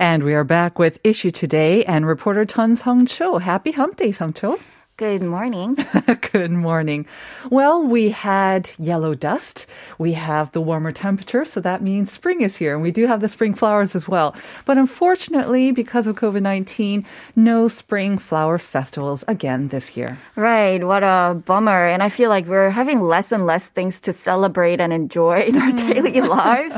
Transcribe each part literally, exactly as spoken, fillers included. And we are back with Issue Today and reporter Tan Sung Cho. Happy Hump Day, Sung Cho. Good morning. Good morning. Well, we had yellow dust. We have the warmer temperature, so that means spring is here. And we do have the spring flowers as well. But unfortunately, because of covid nineteen, no spring flower festivals again this year. Right. What a bummer. And I feel like we're having less and less things to celebrate and enjoy in our mm. daily lives.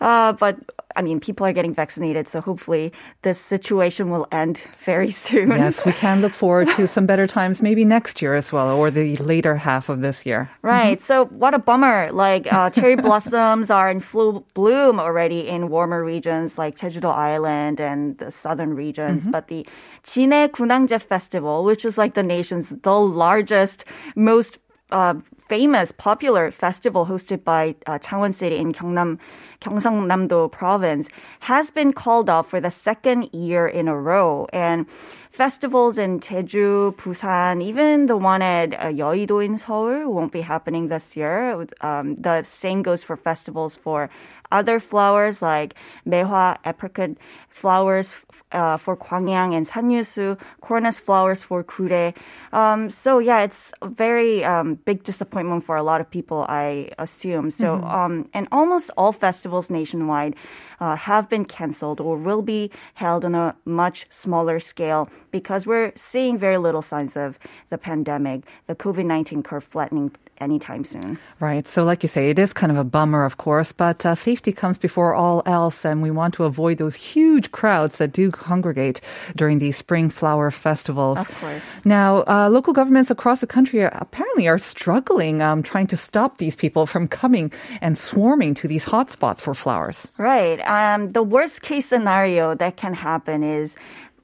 Uh, but I mean, people are getting vaccinated, so hopefully this situation will end very soon. Yes, we can look forward to some better times maybe next year as well, or the later half of this year. Right. Mm-hmm. So what a bummer. Like uh, cherry blossoms are in full bloom already in warmer regions like Jeju-do Island and the southern regions. Mm-hmm. But the Jinhae Kunangje Festival, which is like the nation's the largest, most Uh, famous, popular festival hosted by uh, Changwon City in Gyeongnam, Gyeongsangnam-do province, has been called off for the second year in a row. And festivals in Jeju, Busan, even the one at uh, Yeoido in Seoul won't be happening this year. Um, the same goes for festivals for other flowers like mehwa, apricot flowers uh, for Gwangyang and Sanyusu, cornus flowers for Gure. Um, so yeah, it's a very um, big disappointment for a lot of people, I assume. So mm-hmm. um, and almost all festivals nationwide uh, have been canceled or will be held on a much smaller scale because we're seeing very little signs of the pandemic, the covid nineteen curve flattening anytime soon. Right. So like you say, it is kind of a bummer, of course, but uh, safety comes before all else, and we want to avoid those huge crowds that do congregate during these spring flower festivals. Of course. Now, uh, local governments across the country are, apparently are struggling um, trying to stop these people from coming and swarming to these hotspots for flowers. Right. Um, the worst case scenario that can happen is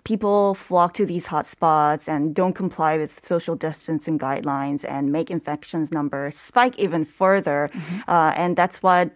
people flock to these hotspots and don't comply with social distancing guidelines and make infections numbers spike even further. Mm-hmm. Uh, and that's what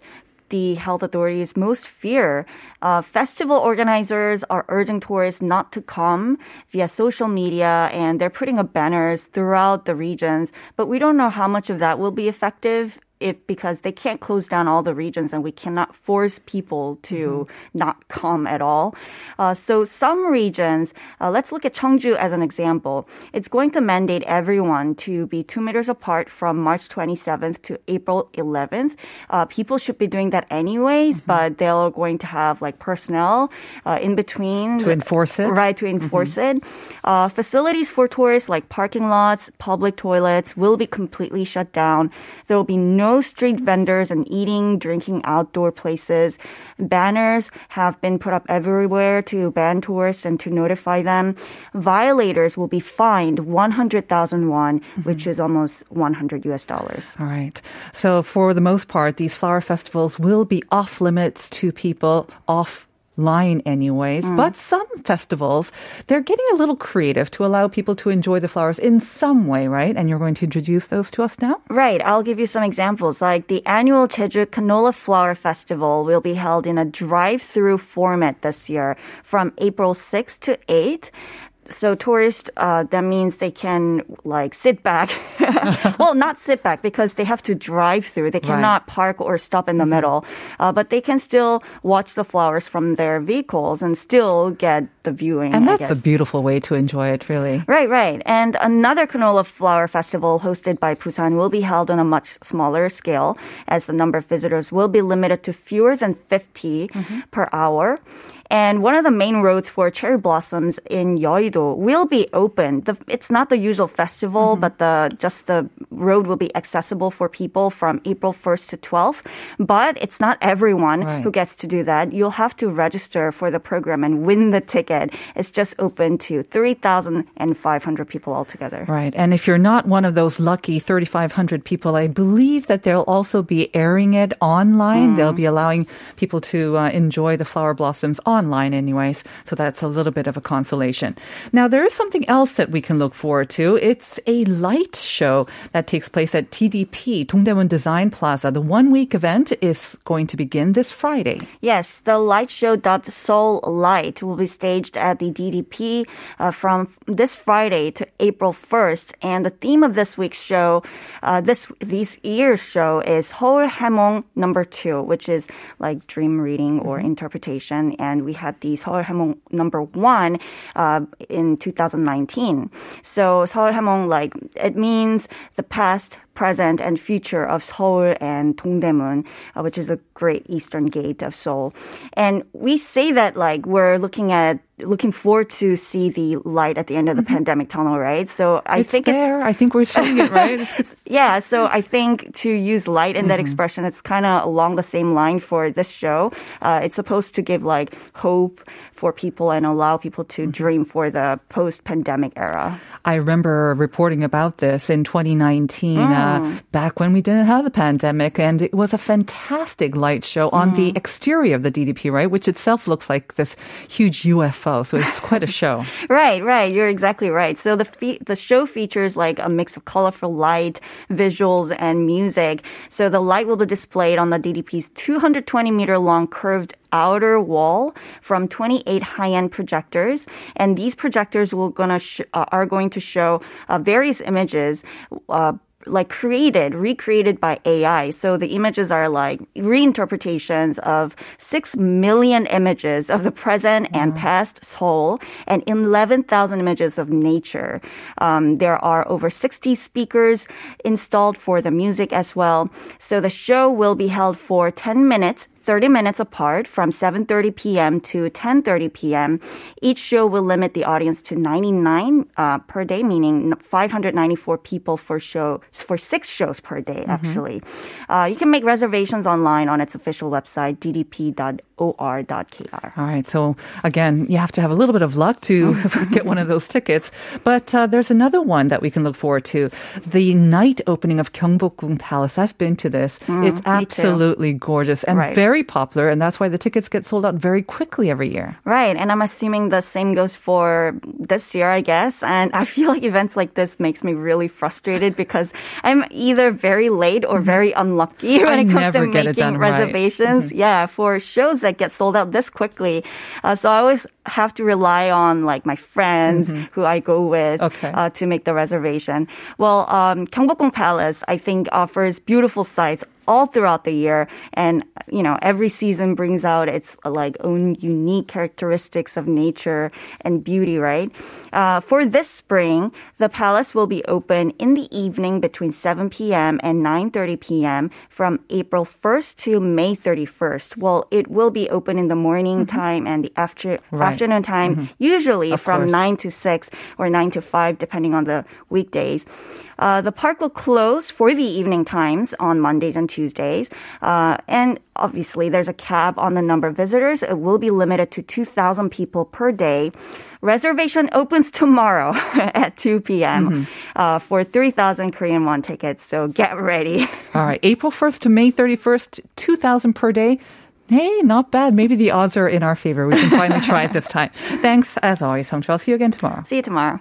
the health authorities most fear. Uh, festival organizers are urging tourists not to come via social media, and they're putting up banners throughout the regions. But we don't know how much of that will be effective. If, because they can't close down all the regions and we cannot force people to mm-hmm. not come at all. Uh, so some regions, uh, let's look at Cheongju as an example. It's going to mandate everyone to be two meters apart from March twenty-seventh to April eleventh. Uh, people should be doing that anyways, mm-hmm. but they're going to have like personnel uh, in between. To enforce it. Right, to enforce mm-hmm. it. Uh, facilities for tourists like parking lots, public toilets will be completely shut down. There will be no street vendors and eating, drinking outdoor places. Banners have been put up everywhere to ban tourists and to notify them. Violators will be fined one hundred thousand won, mm-hmm. which is almost one hundred U S dollars. All right. So for the most part, these flower festivals will be off limits to people, off line anyways, mm. but some festivals, they're getting a little creative to allow people to enjoy the flowers in some way, right? And you're going to introduce those to us now? Right. I'll give you some examples. Like the annual Jeju Canola Flower Festival will be held in a drive-through format this year from April sixth to eighth. So tourists, uh, that means they can like sit back. Well, not sit back because they have to drive through. They cannot right. park or stop in the middle. Uh, but they can still watch the flowers from their vehicles and still get the viewing. And that's I guess. a beautiful way to enjoy it, really. Right, right. And another canola flower festival hosted by Busan will be held on a much smaller scale as the number of visitors will be limited to fewer than fifty mm-hmm. per hour. And one of the main roads for cherry blossoms in Yeoido will be open. The, it's not the usual festival, mm-hmm. but the just the road will be accessible for people from April first to twelfth. But it's not everyone right. who gets to do that. You'll have to register for the program and win the ticket. It's just open to three thousand five hundred people altogether. Right. And if you're not one of those lucky three thousand five hundred people, I believe that they'll also be airing it online. Mm. They'll be allowing people to uh, enjoy the flower blossoms online anyways. So that's a little bit of a consolation. Now, there is something else that we can look forward to. It's a light show that takes place at T D P, Dongdaemun Design Plaza. The one-week event is going to begin this Friday. Yes, the light show dubbed Seoul Light will be staged at the D D P uh, from this Friday to April first. And the theme of this week's show, uh, this this year's show is Seoul Haemong number two, which is like dream reading or mm-hmm. interpretation. And we had the Seoul Haemong number one uh, in two thousand nineteen. So Seoul Haemong, like, it means the past, present and future of Seoul and Dongdaemun, uh, which is a great eastern gate of Seoul. And we say that like we're looking at looking forward to see the light at the end of the mm-hmm. pandemic tunnel, right? So I it's think there. It's, I think we're seeing it, right? It's, yeah. So I think to use light in mm-hmm. that expression, it's kind of along the same line for this show. Uh, it's supposed to give like hope for people and allow people to mm-hmm. dream for the post-pandemic era. I remember reporting about this in twenty nineteen. Mm. Uh, back when we didn't have the pandemic, and it was a fantastic light show on mm. the exterior of the D D P, right? Which itself looks like this huge U F O. So it's quite a show. Right, right. You're exactly right. So the fe- the show features like a mix of colorful light, visuals, and music. So the light will be displayed on the D D P's two hundred twenty meter long curved outer wall from twenty-eight high-end projectors, and these projectors will gonna sh- uh, are going to show uh, various images. Uh, like created, recreated by A I. So the images are like reinterpretations of six million images of the present mm-hmm. and past Seoul and eleven thousand images of nature. Um, there are over sixty speakers installed for the music as well. So the show will be held for ten minutes, thirty minutes apart from seven thirty p.m. to ten thirty p.m. Each show will limit the audience to ninety-nine uh, per day, meaning five hundred ninety-four people for show for six shows per day, mm-hmm. actually. Uh, you can make reservations online on its official website, d d p dot or dot k r. All right. So, again, you have to have a little bit of luck to get one of those tickets. But uh, there's another one that we can look forward to, the night opening of Gyeongbokgung Palace. I've been to this. Mm, it's absolutely gorgeous and right. very Very popular, and that's why the tickets get sold out very quickly every year. Right, and I'm assuming the same goes for this year, I guess. And I feel like events like this makes me really frustrated because I'm either very late or very unlucky when I it comes to making reservations. Right. Mm-hmm. Yeah, for shows that get sold out this quickly. Uh, so I always have to rely on like my friends mm-hmm. who I go with okay. uh, to make the reservation. Well, um, Gyeongbokgung Palace, I think, offers beautiful sights all throughout the year, and you know every season brings out its like own unique characteristics of nature and beauty, right? Uh, for this spring, the palace will be open in the evening between seven p.m. and nine thirty p.m. from April first to May thirty-first. Well, it will be open in the morning mm-hmm. time and the after right. afternoon time, mm-hmm. usually of from course. nine to six or nine to five, depending on the weekdays. Uh, the park will close for the evening times on Mondays and Tuesdays. Uh, and obviously, there's a cap on the number of visitors. It will be limited to two thousand people per day. Reservation opens tomorrow at two p.m. Mm-hmm. Uh, for three thousand Korean won tickets. So get ready. All right. April first to May thirty-first, two thousand per day. Hey, not bad. Maybe the odds are in our favor. We can finally try it this time. Thanks, as always, Sung Cho. I'll see you again tomorrow. See you tomorrow.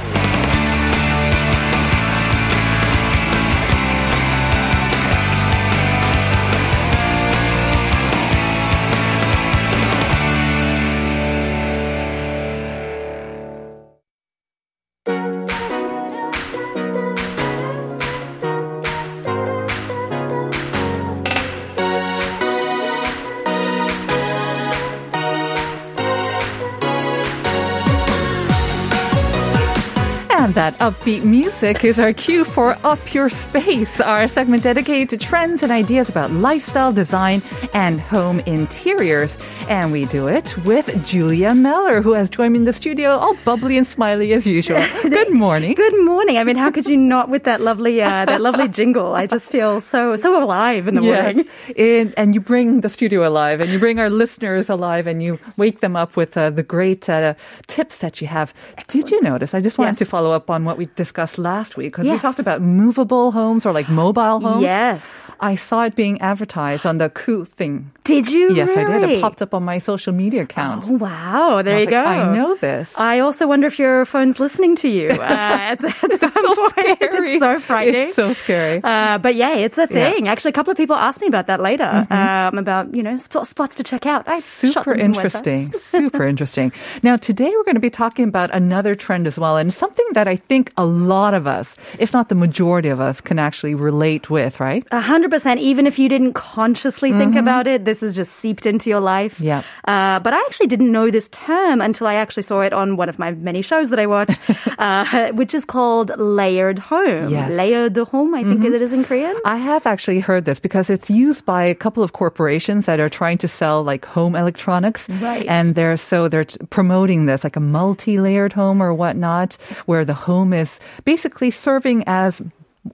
And that upbeat music is our cue for Up Your Space, our segment dedicated to trends and ideas about lifestyle design and home interiors. And we do it with Julia Meller, who has joined me in the studio, all bubbly and smiley as usual. Good morning. Good morning. I mean, how could you not with that lovely uh, that lovely jingle? I just feel so so alive in the morning. Yes. It, and you bring the studio alive, and you bring our listeners alive, and you wake them up with uh, the great uh, tips that you have. Excellent. Did you notice? I just wanted yes. to follow Follow up on what we discussed last week, because yes. we talked about movable homes or like mobile homes. Yes. I saw it being advertised on the Ku thing. Did you? Yes, really? I did. It popped up on my social media account. Oh, wow. There you like, go. I know this. I also wonder if your phone's listening to you. Uh, it's, it's so point. Scary. It's so frightening. It's so scary. Uh, but yeah, it's a thing. Yeah. Actually, a couple of people asked me about that later, mm-hmm. um, about, you know, sp- spots to check out. I Super interesting. Super interesting. Now, today we're going to be talking about another trend as well, and something that I think a lot of us, if not the majority of us, can actually relate with, right? A hundred percent. Even if you didn't consciously mm-hmm. think about it, this is just seeped into your life. Yeah. Uh, but I actually didn't know this term until I actually saw it on one of my many shows that I watch, uh, which is called layered home. Yes. Layered home, I think mm-hmm. it is in Korean. I have actually heard this because it's used by a couple of corporations that are trying to sell like home electronics. Right. And they're so they're promoting this like a multi-layered home or whatnot, where the home is basically serving as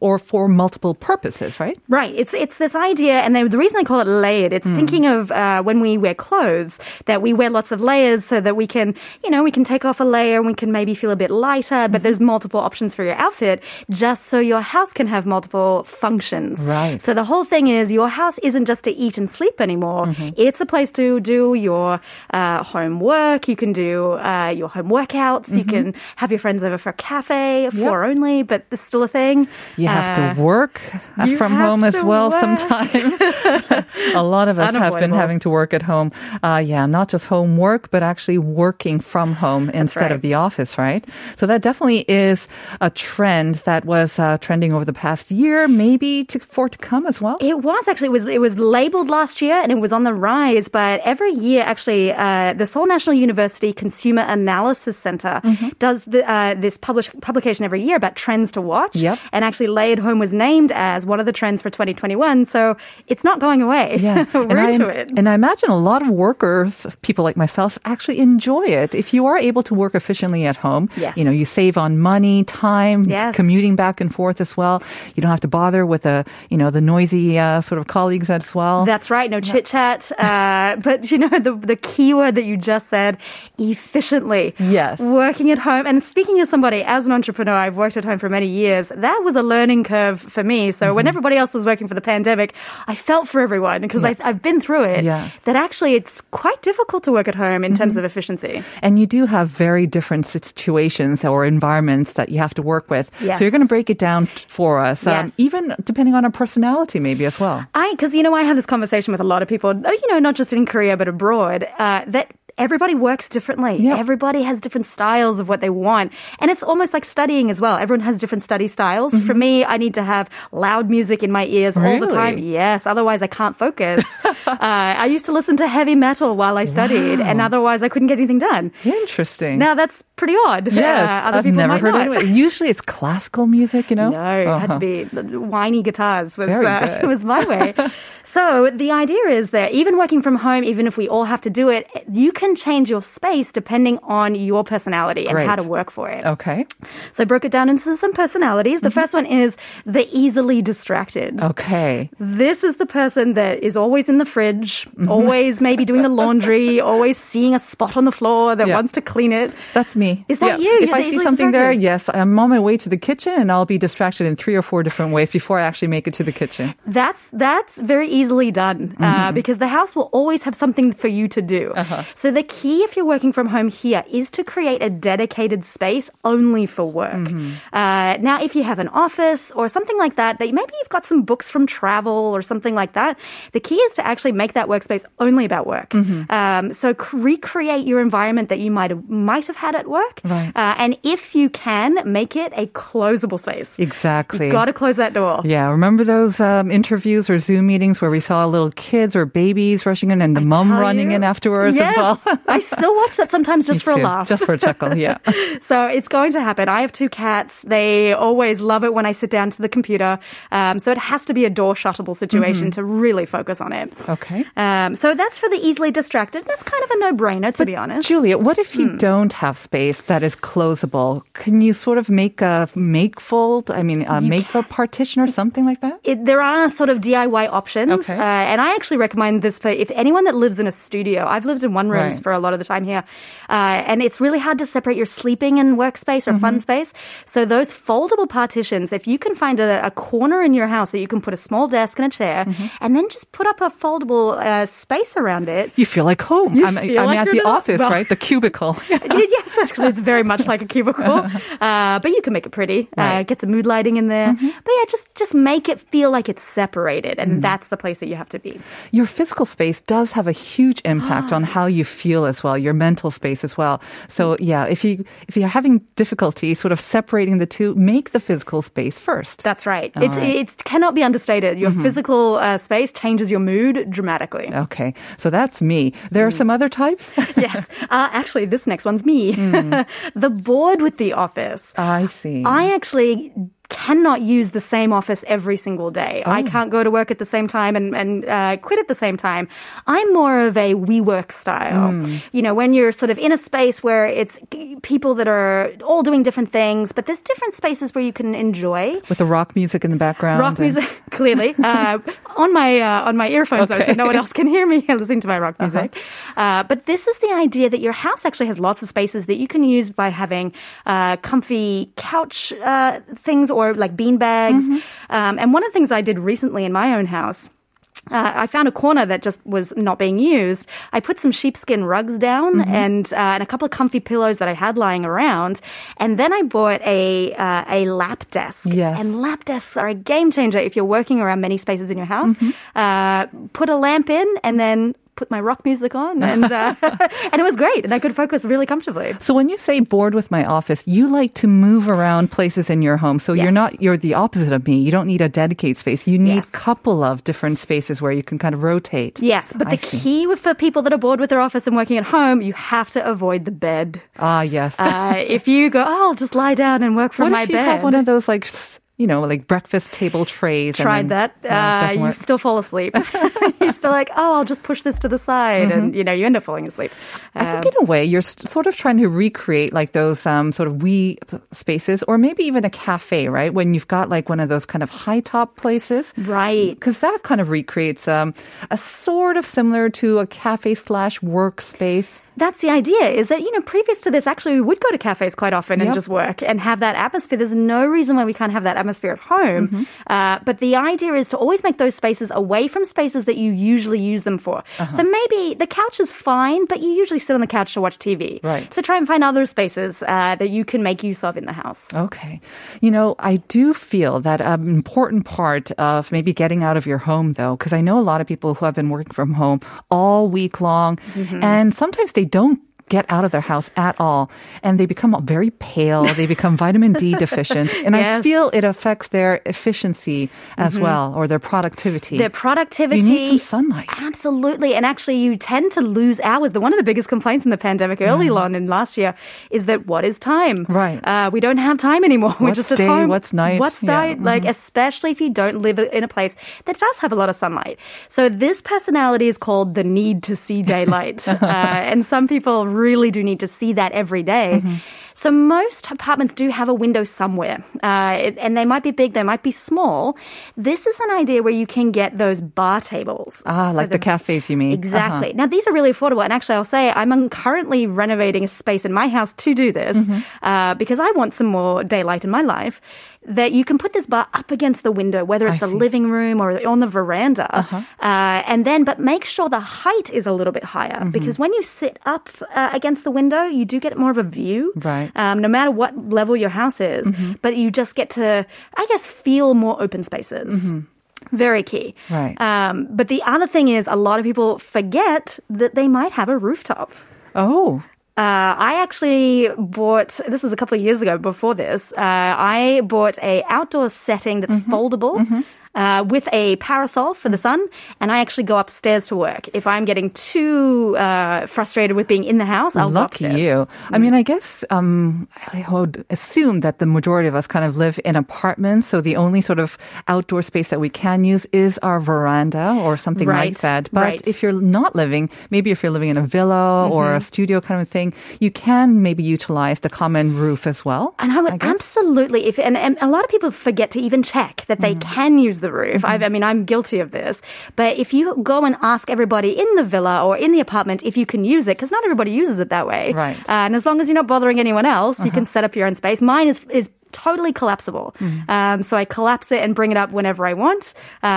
or for multiple purposes, right? Right. It's it's this idea, and the reason I call it layered, it's mm. thinking of uh, when we wear clothes, that we wear lots of layers so that we can, you know, we can take off a layer and we can maybe feel a bit lighter, but there's multiple options for your outfit just so your house can have multiple functions. Right. So the whole thing is your house isn't just to eat and sleep anymore. Mm-hmm. It's a place to do your uh, homework. You can do uh, your home workouts. Mm-hmm. You can have your friends over for a cafe, yep. floor only, but it's still a thing. You have uh, to work from home as well sometimes. A lot of us have been having to work at home. Uh, yeah, not just homework, but actually working from home That's instead right. of the office, right? So that definitely is a trend that was uh, trending over the past year, maybe to, for to come as well. It was actually, it was, it was labeled last year and it was on the rise, but every year actually uh, the Seoul National University Consumer Analysis Center mm-hmm. does the, uh, this publish, publication every year about trends to watch. Yep. And actually layered home was named as one of the trends for twenty twenty-one, so it's not going away. Yeah. We're I, into it. And I imagine a lot of workers, people like myself, actually enjoy it. If you are able to work efficiently at home, yes. you know, you save on money, time, yes. commuting back and forth as well. You don't have to bother with the, you know, the noisy uh, sort of colleagues as well. That's right. No yeah. chit-chat. Uh, but, you know, the, the key word that you just said, efficiently. Yes. Working at home. And speaking as somebody, as an entrepreneur, I've worked at home for many years. That was a learning curve for me. So mm-hmm. when everybody else was working for the pandemic, I felt for everyone because yeah. I've been through it. Yeah. That actually it's quite difficult to work at home in mm-hmm. terms of efficiency. And you do have very different situations or environments that you have to work with. Yes. So you're going to break it down for us, yes. um, even depending on our personality maybe as well. I, because, you know, I have this conversation with a lot of people, you know, not just in Korea but abroad, uh, that everybody works differently. Yep. Everybody has different styles of what they want. And it's almost like studying as well. Everyone has different study styles. Mm-hmm. For me, I need to have loud music in my ears really? all the time. Yes, otherwise I can't focus. uh, I used to listen to heavy metal while I studied, wow. and otherwise I couldn't get anything done. Interesting. Now, that's pretty odd. Yes, uh, other I've people never might heard not. Anyone. Usually it's classical music, you know? No, uh-huh. it had to be whiny guitars was, uh, was my way. So the idea is that even working from home, even if we all have to do it, you can change your space depending on your personality and right. how to work for it. Okay. So I broke it down into some personalities. The mm-hmm. first one is the easily distracted. Okay. This is the person that is always in the fridge, always maybe doing the laundry, always seeing a spot on the floor that yeah. wants to clean it. That's me. Is that yeah. you? If You're I see something distracted. There, yes, I'm on my way to the kitchen and I'll be distracted in three or four different ways before I actually make it to the kitchen. That's that's very easily done mm-hmm. uh, because the house will always have something for you to do. Uh-huh. So the key if you're working from home here is to create a dedicated space only for work. Mm-hmm. Uh, now, if you have an office or something like that, that maybe you've got some books from travel or something like that, the key is to actually actually make that workspace only about work. Mm-hmm. Um, so recreate your environment that you might have, might have had at work. Right. Uh, and if you can, make it a closable space. Exactly. You've got to close that door. Yeah. Remember those um, interviews or Zoom meetings where we saw little kids or babies rushing in and the I mom running you, in afterwards yes, as well? I still watch that sometimes just Me for too. a laugh. Just for a chuckle, yeah. So it's going to happen. I have two cats. They always love it when I sit down to the computer. Um, so it has to be a door shuttable situation mm-hmm. to really focus on it. Okay. Um, so that's for the easily distracted. That's kind of a no-brainer, to but be honest. Julia, what if you mm. don't have space that is closable? Can you sort of make a make-fold, I mean, a make-fold partition or something like that? It, there are sort of D I Y options. Okay. Uh, and I actually recommend this for if anyone that lives in a studio. I've lived in one rooms right. for a lot of the time here. Uh, and it's really hard to separate your sleeping and workspace or mm-hmm. fun space. So those foldable partitions, if you can find a, a corner in your house that you can put a small desk and a chair mm-hmm. and then just put up a foldable uh, space around it. You feel like home. You I'm, feel I'm like at the office, well, right? The cubicle. Yeah. Yes, because it's very much like a cubicle. Uh, but you can make it pretty. Right. Uh, get some mood lighting in there. Mm-hmm. But yeah, just, just make it feel like it's separated. And mm-hmm. that's the place that you have to be. Your physical space does have a huge impact on how you feel as well, your mental space as well. So yeah, if you if you're having difficulty sort of separating the two, make the physical space first. That's right. All it's right. It cannot be understated. Your mm-hmm. physical uh, space changes your mood dramatically. Okay, so that's me. There mm. are some other types? Yes. Uh, actually, this next one's me. Mm. The bored with the office. I see. I actually cannot use the same office every single day. Oh. I can't go to work at the same time and, and uh, quit at the same time. I'm more of a WeWork style. Mm. You know, when you're sort of in a space where it's people that are all doing different things, but there's different spaces where you can enjoy. With the rock music in the background. Rock music, and... clearly. Uh, on my uh, on my earphones, okay. though, so no one else can hear me listening to my rock music. Uh-huh. Uh, but this is the idea that your house actually has lots of spaces that you can use by having uh, comfy couch uh, things or like bean bags. Mm-hmm. Um, and one of the things I did recently in my own house, Uh, I found a corner that just was not being used. I put some sheepskin rugs down mm-hmm. and uh, and a couple of comfy pillows that I had lying around, and then I bought a uh, a lap desk. Yes. And lap desks are a game changer if you're working around many spaces in your house. Mm-hmm. Uh, put a lamp in and then put my rock music on, and uh, and it was great, and I could focus really comfortably. So when you say bored with my office, you like to move around places in your home. So yes. you're not you're the opposite of me. You don't need a dedicated space. You need yes. a couple of different spaces where you can kind of rotate. Yes, but I the see. key for people that are bored with their office and working at home, you have to avoid the bed. Ah, yes. Uh, if you go, oh, I'll just lie down and work from what my if you bed. Have one of those like. You know, like breakfast table trays. Tried and then, that. Uh, uh, you still fall asleep. You're still like, oh, I'll just push this to the side. Mm-hmm. And, you know, you end up falling asleep. Um, I think in a way, you're sort of trying to recreate like those um, sort of wee spaces or maybe even a cafe, right? When you've got like one of those kind of high top places. Right. Because that kind of recreates um, a sort of similar to a cafe slash workspace. That's the idea, is that, you know, previous to this, actually, we would go to cafes quite often yep. and just work and have that atmosphere. There's no reason why we can't have that atmosphere at home. Mm-hmm. Uh, but the idea is to always make those spaces away from spaces that you usually use them for. Uh-huh. So maybe the couch is fine, but you usually sit on the couch to watch T V. Right. So try and find other spaces uh, that you can make use of in the house. Okay. You know, I do feel that an um, important part of maybe getting out of your home, though, because I know a lot of people who have been working from home all week long, mm-hmm. and sometimes they don't get out of their house at all. And they become very pale. They become vitamin D deficient. And yes. I feel it affects their efficiency as mm-hmm. well, or their productivity. Their productivity. You need some sunlight. Absolutely. And actually, you tend to lose hours. The, one of the biggest complaints in the pandemic early mm. on in last year is that what is time? Right. Uh, we don't have time anymore. What's We're just at day, home. What's night? What's yeah. night? Mm-hmm. Like, especially if you don't live in a place that does have a lot of sunlight. So this personality is called the need to see daylight. uh, and some people really really do need to see that every day. Mm-hmm. So most apartments do have a window somewhere, uh, and they might be big, they might be small. This is an idea where you can get those bar tables. Ah, so like the cafes, you mean. Exactly. Uh-huh. Now, these are really affordable, and actually, I'll say I'm currently renovating a space in my house to do this mm-hmm. uh, because I want some more daylight in my life, that you can put this bar up against the window, whether it's I the see. living room or on the veranda, uh-huh. uh, and then, but make sure the height is a little bit higher mm-hmm. because when you sit up uh, against the window, you do get more of a view. Right. Um, no matter what level your house is, mm-hmm. but you just get to, I guess, feel more open spaces. Mm-hmm. Very key. Right. Um, but the other thing is a lot of people forget that they might have a rooftop. Oh. Uh, I actually bought, this was a couple of years ago before this, uh, I bought a outdoor setting that's mm-hmm. foldable. Mm-hmm. Uh, with a parasol for the sun, and I actually go upstairs to work. If I'm getting too uh, frustrated with being in the house, I'll Lucky go upstairs. You. I mean, I guess um, I would assume that the majority of us kind of live in apartments, so the only sort of outdoor space that we can use is our veranda or something right. like that. But right. if you're not living, maybe if you're living in a villa mm-hmm. or a studio kind of thing, you can maybe utilize the common roof as well. And I would I absolutely, if and, and a lot of people forget to even check that they mm-hmm. can use the roof. Mm-hmm. I mean, I'm guilty of this. But if you go and ask everybody in the villa or in the apartment if you can use it, because not everybody uses it that way. Right. Uh, and as long as you're not bothering anyone else, uh-huh. you can set up your own space. Mine is is totally collapsible. Mm-hmm. Um, so I collapse it and bring it up whenever I want. Uh,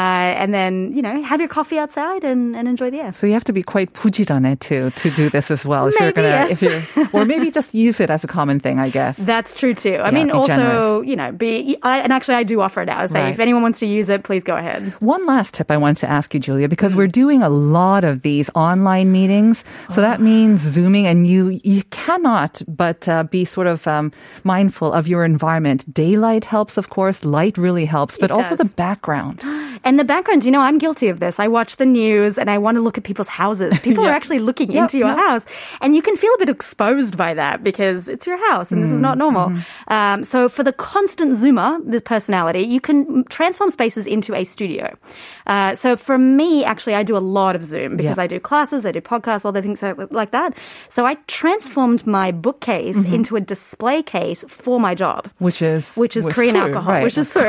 and then, you know, have your coffee outside and, and enjoy the air. So you have to be quite 부지런해 to, to do this as well. If maybe, you're gonna, yes. if you're, or maybe just use it as a common thing, I guess. That's true, too. I yeah, mean, also, generous. you know, be I, and actually I do offer it now. So right. if anyone wants to use it, please go ahead. One last tip I wanted to ask you, Julia, because we're doing a lot of these online meetings. So oh. that means Zooming, and you, you cannot but uh, be sort of um, mindful of your environment. Daylight helps, of course. Light really helps, but also the background. And the background, you know, I'm guilty of this. I watch the news and I want to look at people's houses. People yeah. are actually looking yep, into your yep. house, and you can feel a bit exposed by that because it's your house and mm, this is not normal. Mm-hmm. Um, so for the constant zoomer, the personality, you can transform spaces into a studio. Uh, so for me, actually, I do a lot of Zoom because yeah. I do classes, I do podcasts, all the things like that. So I transformed my bookcase mm-hmm. into a display case for my job. Which is which is Korean su, alcohol, right. which is su.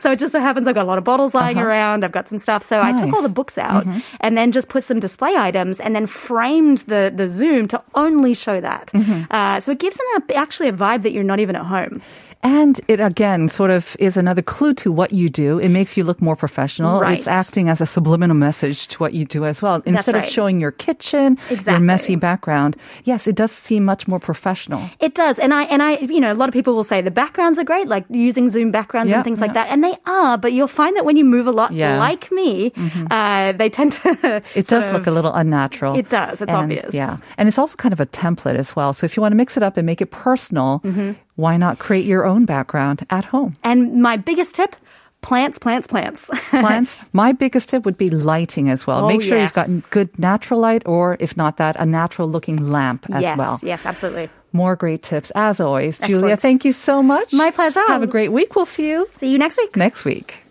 So it just so happens I've got a lot of bottles lying uh-huh. around. I've got some stuff. So nice. I took all the books out mm-hmm. and then just put some display items and then framed the, the Zoom to only show that. Mm-hmm. Uh, so it gives an, actually a vibe that you're not even at home. And it, again, sort of is another clue to what you do. It makes you look more professional. Right. It's acting as a subliminal message to what you do as well. Instead right. of showing your kitchen, exactly. your messy background, yes, it does seem much more professional. It does. And I, and I, you know, a lot of people will say the backgrounds are great, like using Zoom backgrounds yep, and things yep. like that. And they are, but you'll find that when you move a lot, yeah. like me, mm-hmm. uh, they tend to... It does look of, a little unnatural. It does. It's and, obvious. Yeah. And it's also kind of a template as well. So if you want to mix it up and make it personal... Mm-hmm. Why not create your own background at home? And my biggest tip... Plants, plants, plants. Plants. My biggest tip would be lighting as well. Oh, Make sure yes. you've got good natural light, or if not that, a natural-looking lamp as yes, well. Yes, yes, absolutely. More great tips, as always. Excellent. Julia, thank you so much. My pleasure. Have a great week. We'll see you. See you next week. Next week.